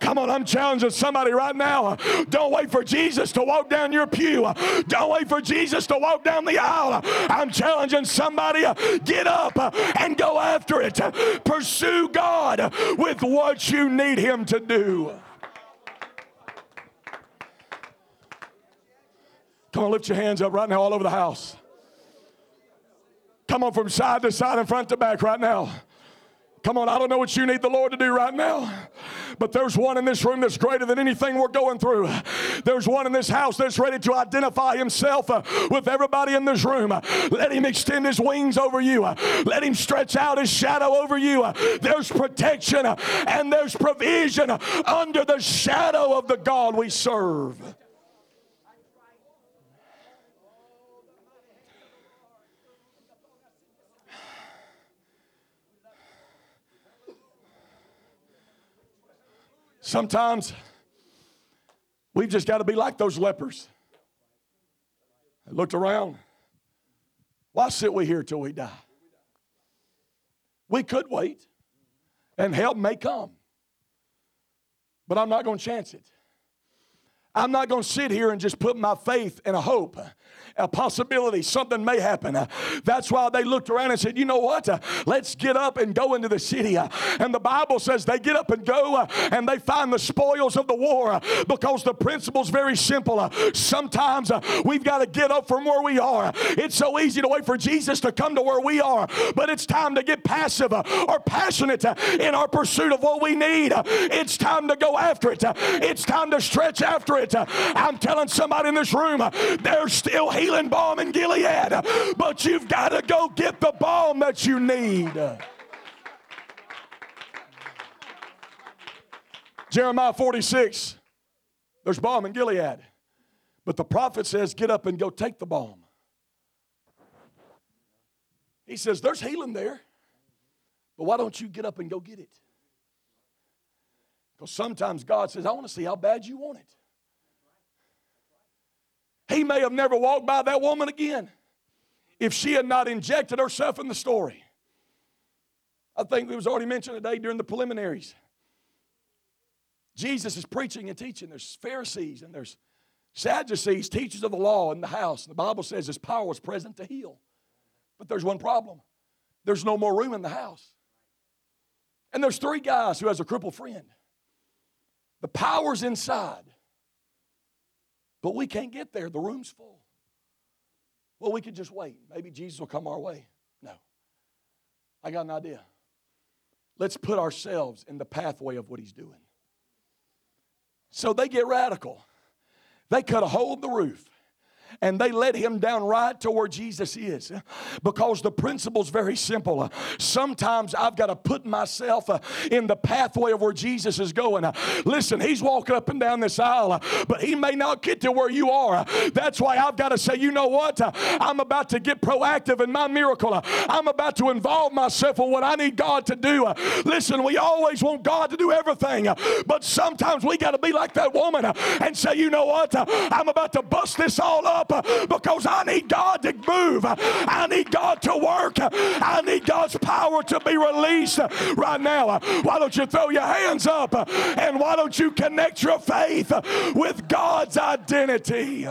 Come on, I'm challenging somebody right now. Don't wait for Jesus to walk down your pew. Don't wait for Jesus to walk down the aisle. I'm challenging somebody, get up and go after it. Pursue God with what you need him to do. Come on, lift your hands up right now all over the house. Come on, from side to side and front to back right now. Come on, I don't know what you need the Lord to do right now, but there's one in this room that's greater than anything we're going through. There's one in this house that's ready to identify himself uh, with everybody in this room. Uh, let him extend his wings over you. Uh, let him stretch out his shadow over you. Uh, there's protection uh, and there's provision uh, under the shadow of the God we serve. Sometimes we've just got to be like those lepers. I looked around. Why sit we here till we die? We could wait, and help may come. But I'm not going to chance it. I'm not going to sit here and just put my faith in a hope, a possibility, something may happen. Uh, that's why they looked around and said, you know what, uh, let's get up and go into the city. Uh, and the Bible says they get up and go uh, and they find the spoils of the war uh, because the principle's very simple. Uh, sometimes uh, we've got to get up from where we are. It's so easy to wait for Jesus to come to where we are, but it's time to get passive uh, or passionate uh, in our pursuit of what we need. Uh, it's time to go after it. Uh, it's time to stretch after it. it. I'm telling somebody in this room, there's still healing balm in Gilead, but you've got to go get the balm that you need. Jeremiah forty-six, there's balm in Gilead. But the prophet says, get up and go take the balm. He says, there's healing there, but why don't you get up and go get it? Because sometimes God says, I want to see how bad you want it. He may have never walked by that woman again if she had not injected herself in the story. I think it was already mentioned today during the preliminaries. Jesus is preaching and teaching. There's Pharisees and there's Sadducees, teachers of the law, in the house. The Bible says his power was present to heal. But there's one problem. There's no more room in the house. And there's three guys who has a crippled friend. The power's inside. But we can't get there. The room's full. Well, we could just wait. Maybe Jesus will come our way. No. I got an idea. Let's put ourselves in the pathway of what he's doing. So they get radical. They cut a hole in the roof, and they let him down right to where Jesus is, because the principle's very simple. Sometimes I've got to put myself in the pathway of where Jesus is going. Listen, he's walking up and down this aisle, but he may not get to where you are. That's why I've got to say, you know what? I'm about to get proactive in my miracle. I'm about to involve myself in what I need God to do. Listen, we always want God to do everything, but sometimes we got to be like that woman and say, you know what? I'm about to bust this all up, because I need God to move. I need God to work. I need God's power to be released right now. Why don't you throw your hands up, and why don't you connect your faith with God's identity?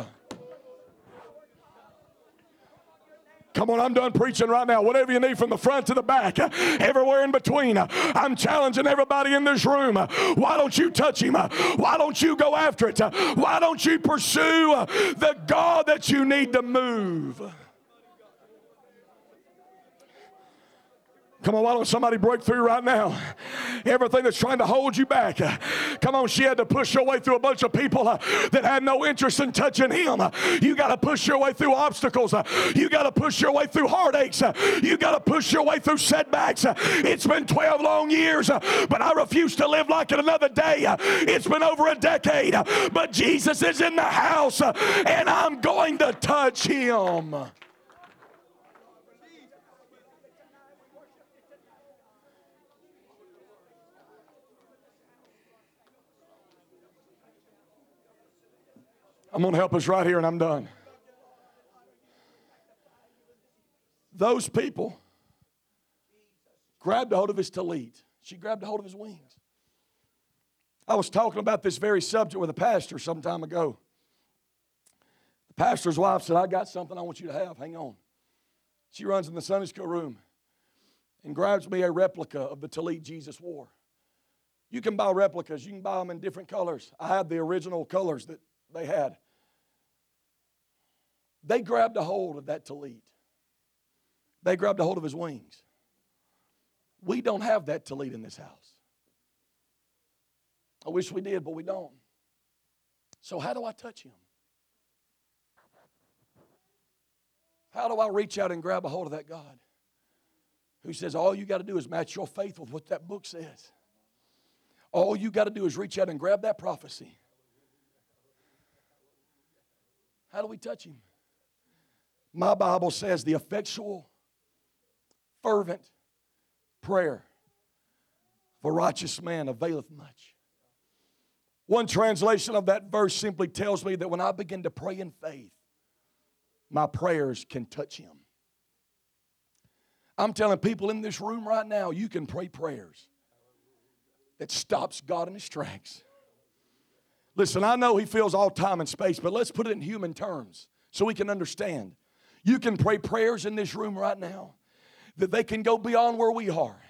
Come on, I'm done preaching right now. Whatever you need, from the front to the back, everywhere in between, I'm challenging everybody in this room. Why don't you touch him? Why don't you go after it? Why don't you pursue the God that you need to move? Come on, why don't somebody break through right now? Everything that's trying to hold you back. Come on, she had to push her way through a bunch of people that had no interest in touching him. You got to push your way through obstacles. You got to push your way through heartaches. You got to push your way through setbacks. It's been twelve long years, but I refuse to live like it another day. It's been over a decade, but Jesus is in the house, and I'm going to touch him. I'm going to help us right here, and I'm done. Those people grabbed a hold of his tallit. She grabbed a hold of his wings. I was talking about this very subject with a pastor some time ago. The pastor's wife said, I got something I want you to have. Hang on. She runs in the Sunday school room and grabs me a replica of the tallit Jesus wore. You can buy replicas. You can buy them in different colors. I had the original colors that they had. They grabbed a hold of that tallit. They grabbed a hold of his wings. We don't have that tallit in this house. I wish we did, but we don't. So how do I touch him? How do I reach out and grab a hold of that God who says all you got to do is match your faith with what that book says? All you got to do is reach out and grab that prophecy. How do we touch him? My Bible says the effectual, fervent prayer of a righteous man availeth much. One translation of that verse simply tells me that when I begin to pray in faith, my prayers can touch him. I'm telling people in this room right now, you can pray prayers that stops God in his tracks. Listen, I know he fills all time and space, but let's put it in human terms so we can understand. You can pray prayers in this room right now that they can go beyond where we are.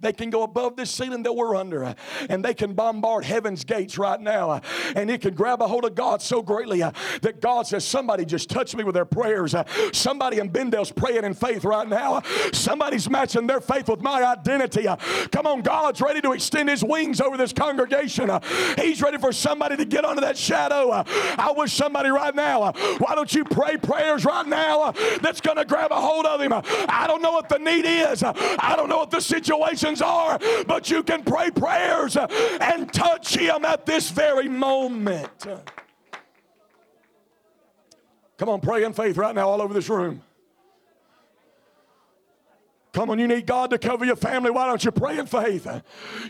They can go above this ceiling that we're under, and they can bombard heaven's gates right now, and it can grab a hold of God so greatly that God says, somebody just touched me with their prayers. Somebody in Bendale's praying in faith right now. Somebody's matching their faith with my identity. Come on, God's ready to extend his wings over this congregation. He's ready for somebody to get under that shadow. I wish somebody right now, why don't you pray prayers right now that's going to grab a hold of him? I don't know what the need is. I don't know what the situation are, but you can pray prayers and touch him at this very moment. Come on, pray in faith right now all over this room. Come on, you need God to cover your family. Why don't you pray in faith?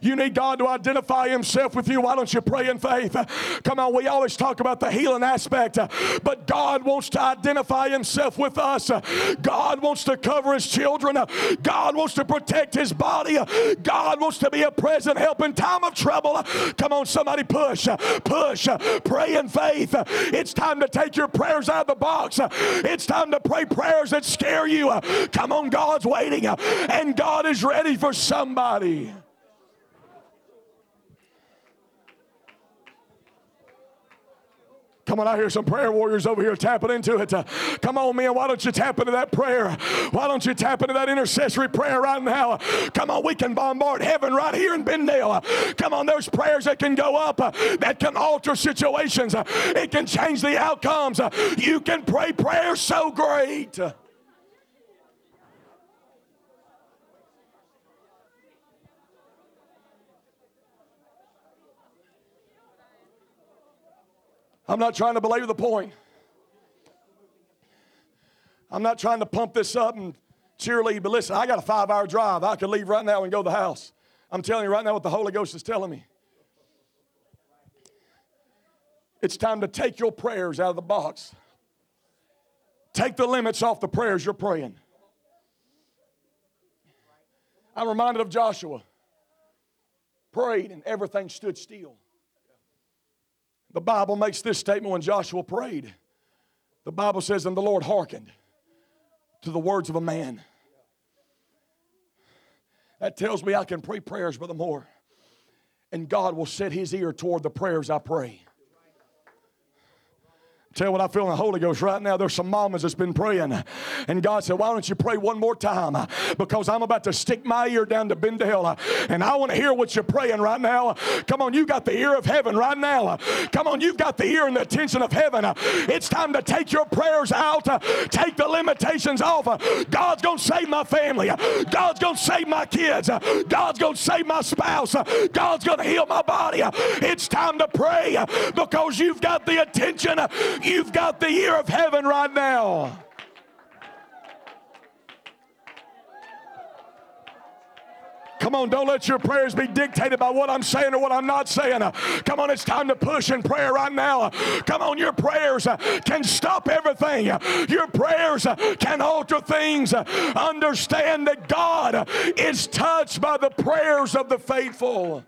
You need God to identify himself with you. Why don't you pray in faith? Come on, we always talk about the healing aspect, but God wants to identify himself with us. God wants to cover his children. God wants to protect his body. God wants to be a present help in time of trouble. Come on, somebody push, push, pray in faith. It's time to take your prayers out of the box. It's time to pray prayers that scare you. Come on, God's waiting. And God is ready for somebody. Come on, I hear some prayer warriors over here tapping into it. Uh, come on, man, why don't you tap into that prayer? Why don't you tap into that intercessory prayer right now? Uh, come on, we can bombard heaven right here in Bendale. Uh, come on, there's prayers that can go up, uh, that can alter situations. Uh, it can change the outcomes. Uh, you can pray prayers so great. Uh, I'm not trying to belabor the point. I'm not trying to pump this up and cheerlead, but listen, I got a five-hour drive. I could leave right now and go to the house. I'm telling you right now what the Holy Ghost is telling me. It's time to take your prayers out of the box. Take the limits off the prayers you're praying. I'm reminded of Joshua. Prayed and everything stood still. The Bible makes this statement when Joshua prayed. The Bible says, and the Lord hearkened to the words of a man. That tells me I can pray prayers, Brother Moore, and God will set his ear toward the prayers I pray. Tell you what I feel in the Holy Ghost right now. There's some mamas that's been praying. And God said, why don't you pray one more time? Because I'm about to stick my ear down to Bendale. And I want to hear what you're praying right now. Come on, you've got the ear of heaven right now. Come on, you've got the ear and the attention of heaven. It's time to take your prayers out. Take the limitations off. God's going to save my family. God's going to save my kids. God's going to save my spouse. God's going to heal my body. It's time to pray because you've got the attention. You've got the ear of heaven right now. Come on, don't let your prayers be dictated by what I'm saying or what I'm not saying. Come on, it's time to push in prayer right now. Come on, your prayers can stop everything. Your prayers can alter things. Understand that God is touched by the prayers of the faithful.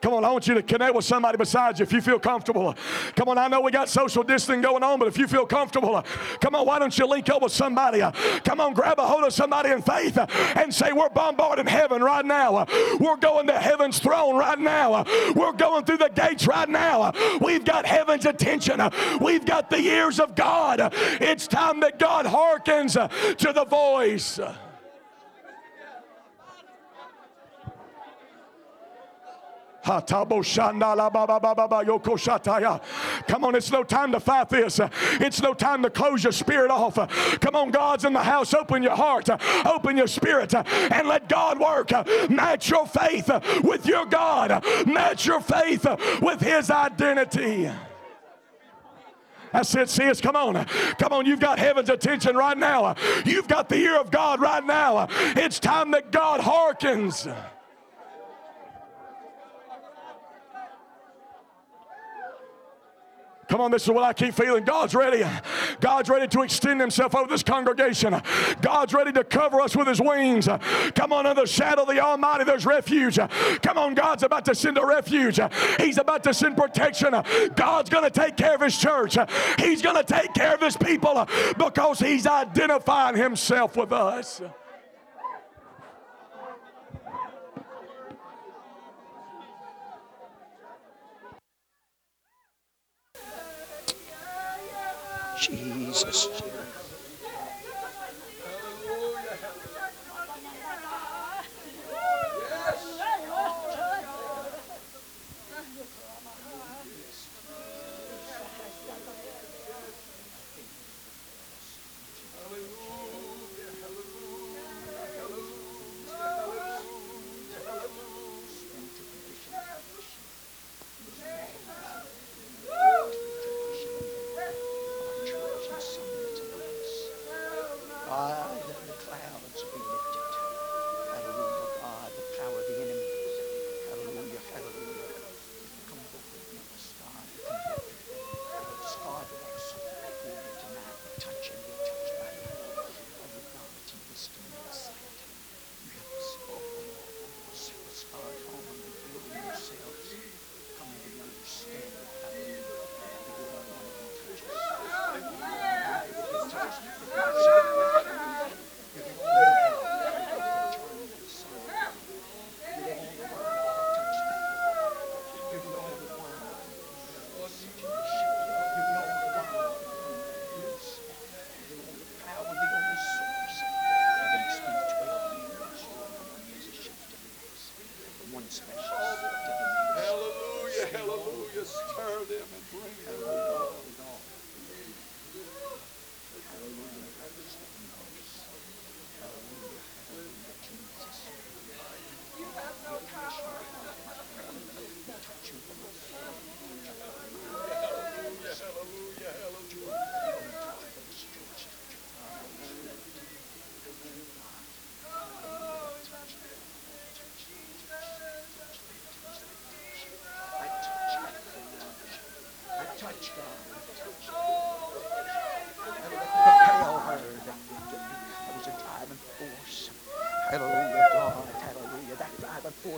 Come on, I want you to connect with somebody besides you if you feel comfortable. Come on, I know we got social distancing going on, but if you feel comfortable, come on, why don't you link up with somebody? Come on, grab a hold of somebody in faith and say, we're bombarding heaven right now. We're going to heaven's throne right now. We're going through the gates right now. We've got heaven's attention. We've got the ears of God. It's time that God hearkens to the voice. Come on, it's no time to fight this. It's no time to close your spirit off. Come on, God's in the house. Open your heart. Open your spirit and let God work. Match your faith with your God. Match your faith with his identity. That's it, sis. Come on. Come on. You've got heaven's attention right now. You've got the ear of God right now. It's time that God hearkens. Come on, this is what I keep feeling. God's ready. God's ready to extend himself over this congregation. God's ready to cover us with his wings. Come on, under the shadow of the Almighty, there's refuge. Come on, God's about to send a refuge. He's about to send protection. God's going to take care of his church. He's going to take care of his people because he's identifying himself with us. Jesus.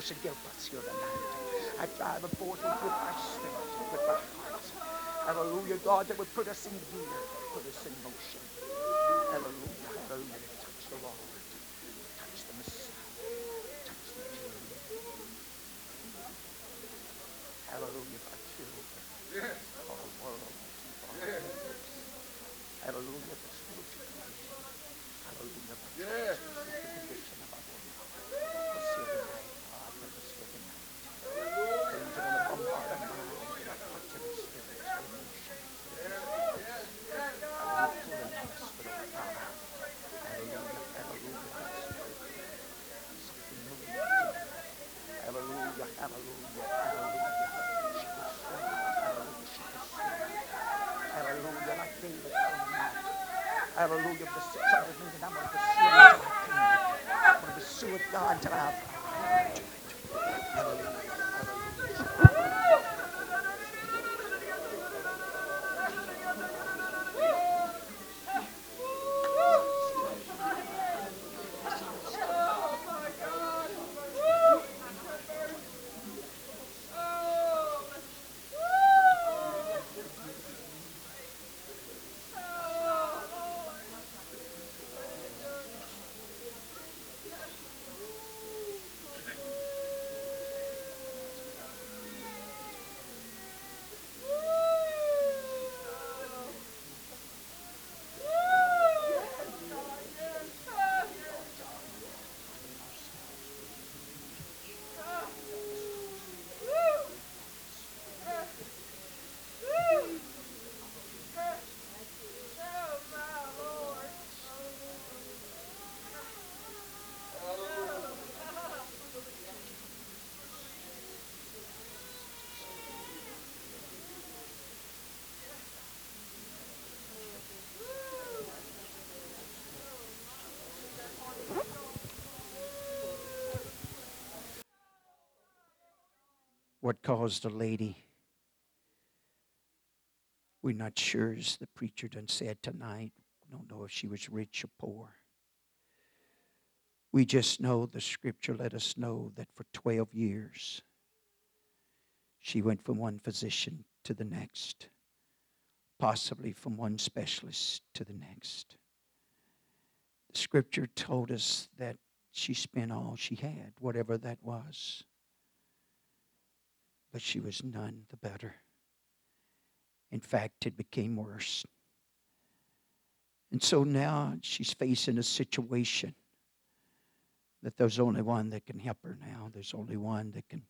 To give us your demand. I drive them forth with my spirit, with my heart. Hallelujah, God, that would put us in gear, put us in motion. Hallelujah, hallelujah. Touch the Lord. Touch the Messiah. Touch the King. Hallelujah, for children. Yes. For the world. Yes. Hallelujah, for spiritual life. Hallelujah, for yes. The condition of our body. Hallelujah, pursue it. I'm going to pursue it. I'm going to pursue it, God, until I have to do it. Hallelujah, What caused a lady We're not sure, as the preacher done said tonight. We don't know if she was rich or poor. We just know the scripture let us know that for twelve years, she went from one physician to the next, possibly from one specialist to the next. The scripture told us that she spent all she had, whatever that was. But she was none the better. In fact, it became worse. And so now she's facing a situation that there's only one that can help her now. There's only one that can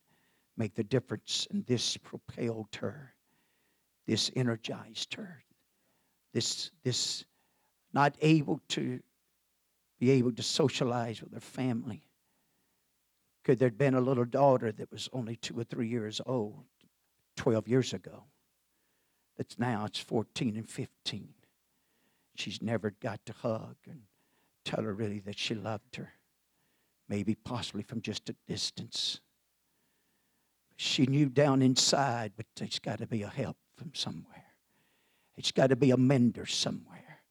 make the difference. And this propelled her. This energized her. This, this not able to be able to socialize with her family. Could there have been a little daughter that was only two or three years old twelve years ago? That's now it's fourteen and fifteen. She's never got to hug and tell her really that she loved her. Maybe possibly from just a distance. She knew down inside, but there's got to be a help from somewhere. It's got to be a mender somewhere.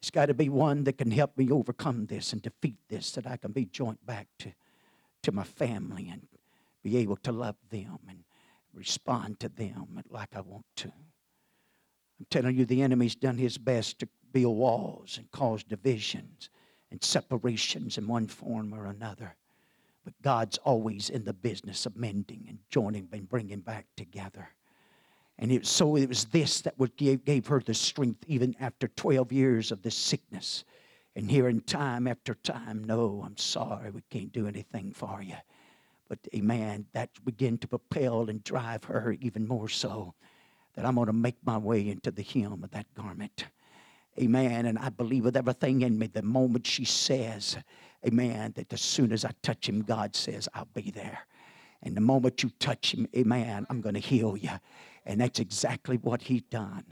It's got to be one that can help me overcome this and defeat this, that I can be joined back to, to my family and be able to love them and respond to them like I want to. I'm telling you, the enemy's done his best to build walls and cause divisions and separations in one form or another. But God's always in the business of mending and joining and bringing back together. And it, so it was this that would give, gave her the strength even after twelve years of this sickness. And hearing time after time, no, I'm sorry, we can't do anything for you. But amen, that began to propel and drive her even more so. That I'm going to make my way into the hem of that garment. Amen. And I believe with everything in me, the moment she says, amen, that as soon as I touch him, God says, I'll be there. And the moment you touch him, amen, I'm going to heal you. And that's exactly what he done.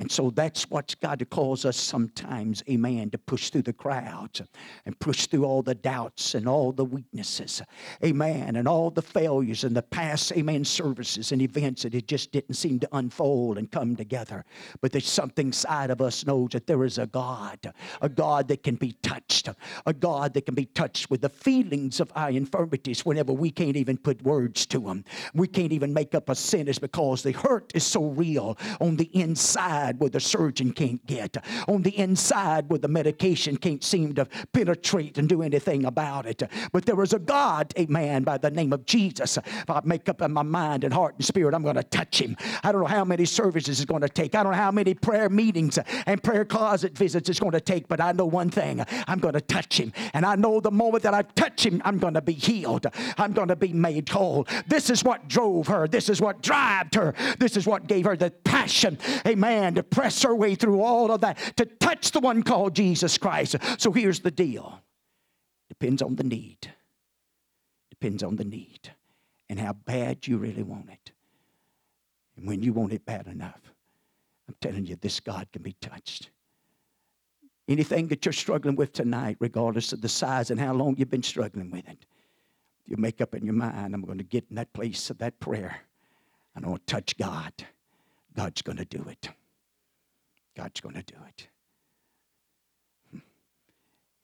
And so that's what God calls us sometimes, amen, to push through the crowds and push through all the doubts and all the weaknesses, amen, and all the failures and the past, amen, services and events that it just didn't seem to unfold and come together. But there's something inside of us knows that there is a God, a God that can be touched, a God that can be touched with the feelings of our infirmities whenever we can't even put words to them. We can't even make up a sentence because the hurt is so real on the inside. Where the surgeon can't get, on the inside where the medication can't seem to penetrate and do anything about it. But there is a God, amen, by the name of Jesus. If I make up in my mind and heart and spirit, I'm going to touch him. I don't know how many services it's going to take. I don't know how many prayer meetings and prayer closet visits it's going to take, but I know one thing. I'm going to touch him. And I know the moment that I touch him, I'm going to be healed. I'm going to be made whole. This is what drove her. This is what drived her. This is what gave her the passion, amen, to press her way through all of that, to touch the one called Jesus Christ. So here's the deal. Depends on the need. Depends on the need and how bad you really want it. And when you want it bad enough, I'm telling you, this God can be touched. Anything that you're struggling with tonight, regardless of the size and how long you've been struggling with it, you make up in your mind, I'm going to get in that place of that prayer. I'm going to touch God. God's going to do it. God's going to do it.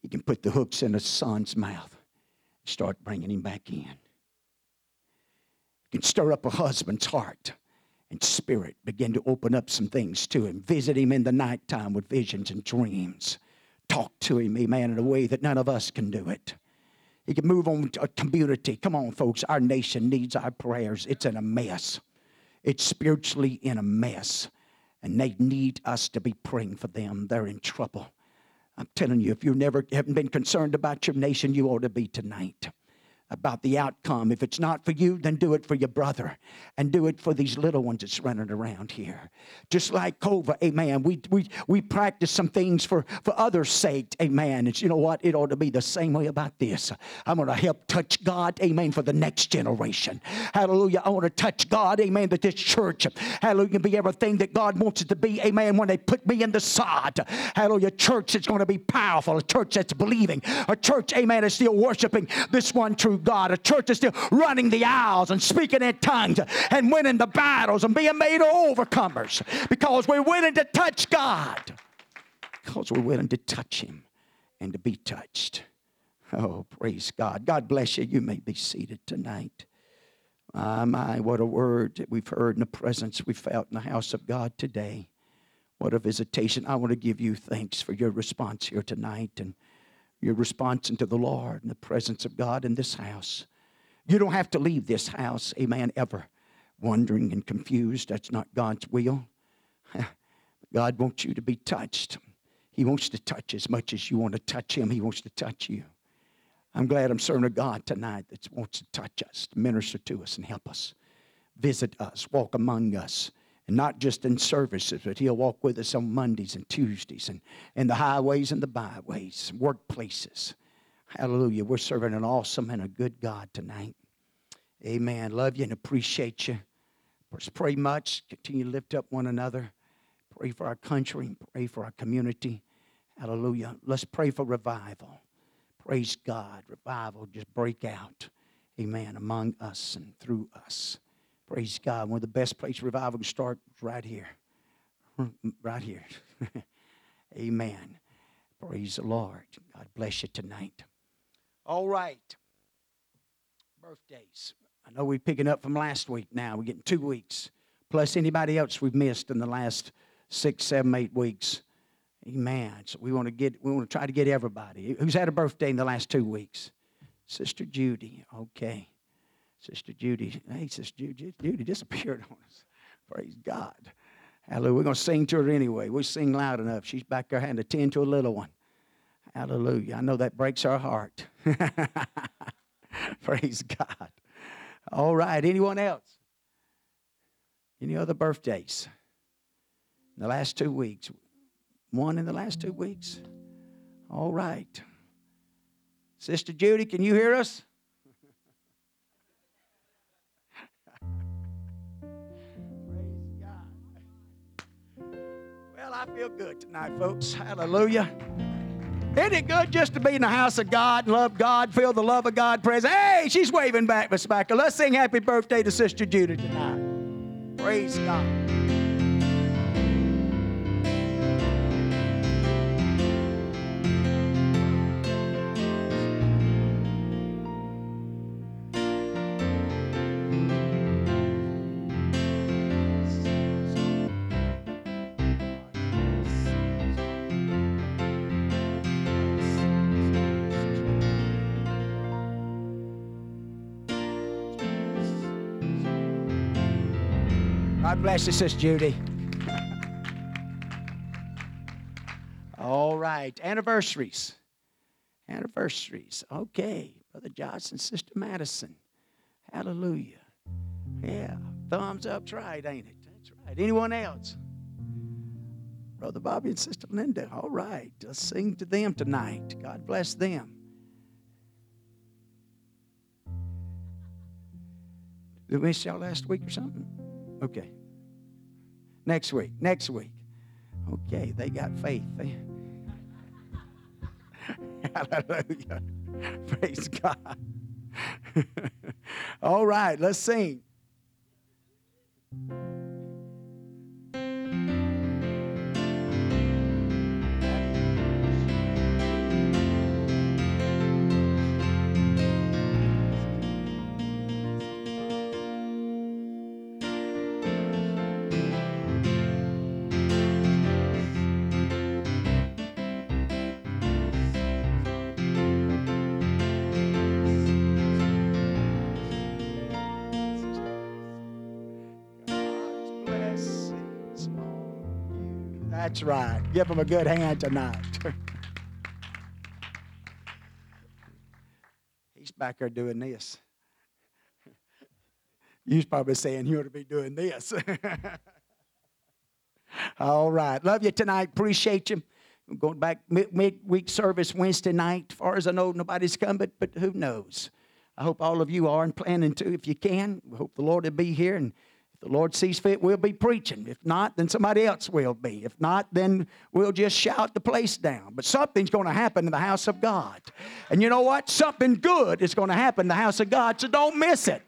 He can put the hooks in a son's mouth and start bringing him back in. He can stir up a husband's heart and spirit, begin to open up some things to him, visit him in the nighttime with visions and dreams, talk to him, amen, in a way that none of us can do it. He can move on to a community. Come on, folks, our nation needs our prayers. It's in a mess. It's spiritually in a mess. And they need us to be praying for them. They're in trouble. I'm telling you, if you never haven't been concerned about your nation, you ought to be tonight. About the outcome. If it's not for you, then do it for your brother. And do it for these little ones that's running around here. Just like COVID, amen. We we we practice some things for, for others' sake, amen. And you know what? It ought to be the same way about this. I'm going to help touch God, amen, for the next generation. Hallelujah. I want to touch God, amen, that this church, hallelujah, can be everything that God wants it to be, amen, when they put me in the sod. Hallelujah. Church that's going to be powerful. A church that's believing. A church, amen, that's still worshiping this one true through God. A church is still running the aisles and speaking in tongues and winning the battles and being made overcomers because we're willing to touch God. Because we're willing to touch Him and to be touched. Oh, praise God. God bless you. You may be seated tonight. My, my, what a word that we've heard in the presence we felt in the house of God today. What a visitation. I want to give you thanks for your response here tonight and your response unto the Lord and the presence of God in this house. You don't have to leave this house, amen, ever wondering and confused. That's not God's will. God wants you to be touched. He wants to touch as much as you want to touch Him. He wants to touch you. I'm glad I'm serving a God tonight that wants to touch us, to minister to us and help us, visit us, walk among us. And not just in services, but He'll walk with us on Mondays and Tuesdays and in the highways and the byways, workplaces. Hallelujah. We're serving an awesome and a good God tonight. Amen. Love you and appreciate you. Pray much. Continue to lift up one another. Pray for our country. Pray for our community. Hallelujah. Let's pray for revival. Praise God. Revival just break out. Amen. Among us and through us. Praise God. One of the best places revival can start is right here. Right here. Amen. Praise the Lord. God bless you tonight. All right. Birthdays. I know we're picking up from last week now. We're getting two weeks. Plus anybody else we've missed in the last six, seven, eight weeks. Amen. So we want to get, we want to try to get everybody. Who's had a birthday in the last two weeks? Sister Judy. Okay. Sister Judy, hey, Sister Judy, Judy disappeared on us. Praise God. Hallelujah. We're going to sing to her anyway. We sing loud enough. She's back there having to tend to a little one. Hallelujah. I know that breaks our heart. Praise God. All right. Anyone else? Any other birthdays? In the last two weeks? One in the last two weeks? All right. Sister Judy, can you hear us? I feel good tonight, folks. Hallelujah. Isn't it good just to be in the house of God, love God, feel the love of God present? Hey, she's waving back, Miss Michael. Let's sing happy birthday to Sister Judy tonight. Praise God. Bless you, Sister Judy. All right. Anniversaries. Anniversaries. Okay. Brother Johnson, Sister Madison. Hallelujah. Yeah. Thumbs up's right, ain't it? That's right. Anyone else? Brother Bobby and Sister Linda. All right. Let's sing to them tonight. God bless them. Did we miss y'all last week or something? Okay. Next week. Next week. Okay, they got faith. They... Hallelujah. Praise God. All right, let's sing. That's right. Give them a good hand tonight. He's back there doing this. You're probably saying you ought to be doing this. All right. Love you tonight. Appreciate you. I'm going back mid- midweek service Wednesday night. As far as I know, nobody's come, but, but who knows? I hope all of you are and planning to if you can. We hope the Lord will be here and the Lord sees fit, we'll be preaching. If not, then somebody else will be. If not, then we'll just shout the place down. But something's going to happen in the house of God. And you know what? Something good is going to happen in the house of God, so don't miss it.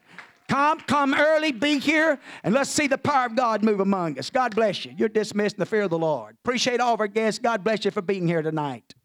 Come, come early, be here, and let's see the power of God move among us. God bless you. You're dismissed in the fear of the Lord. Appreciate all of our guests. God bless you for being here tonight.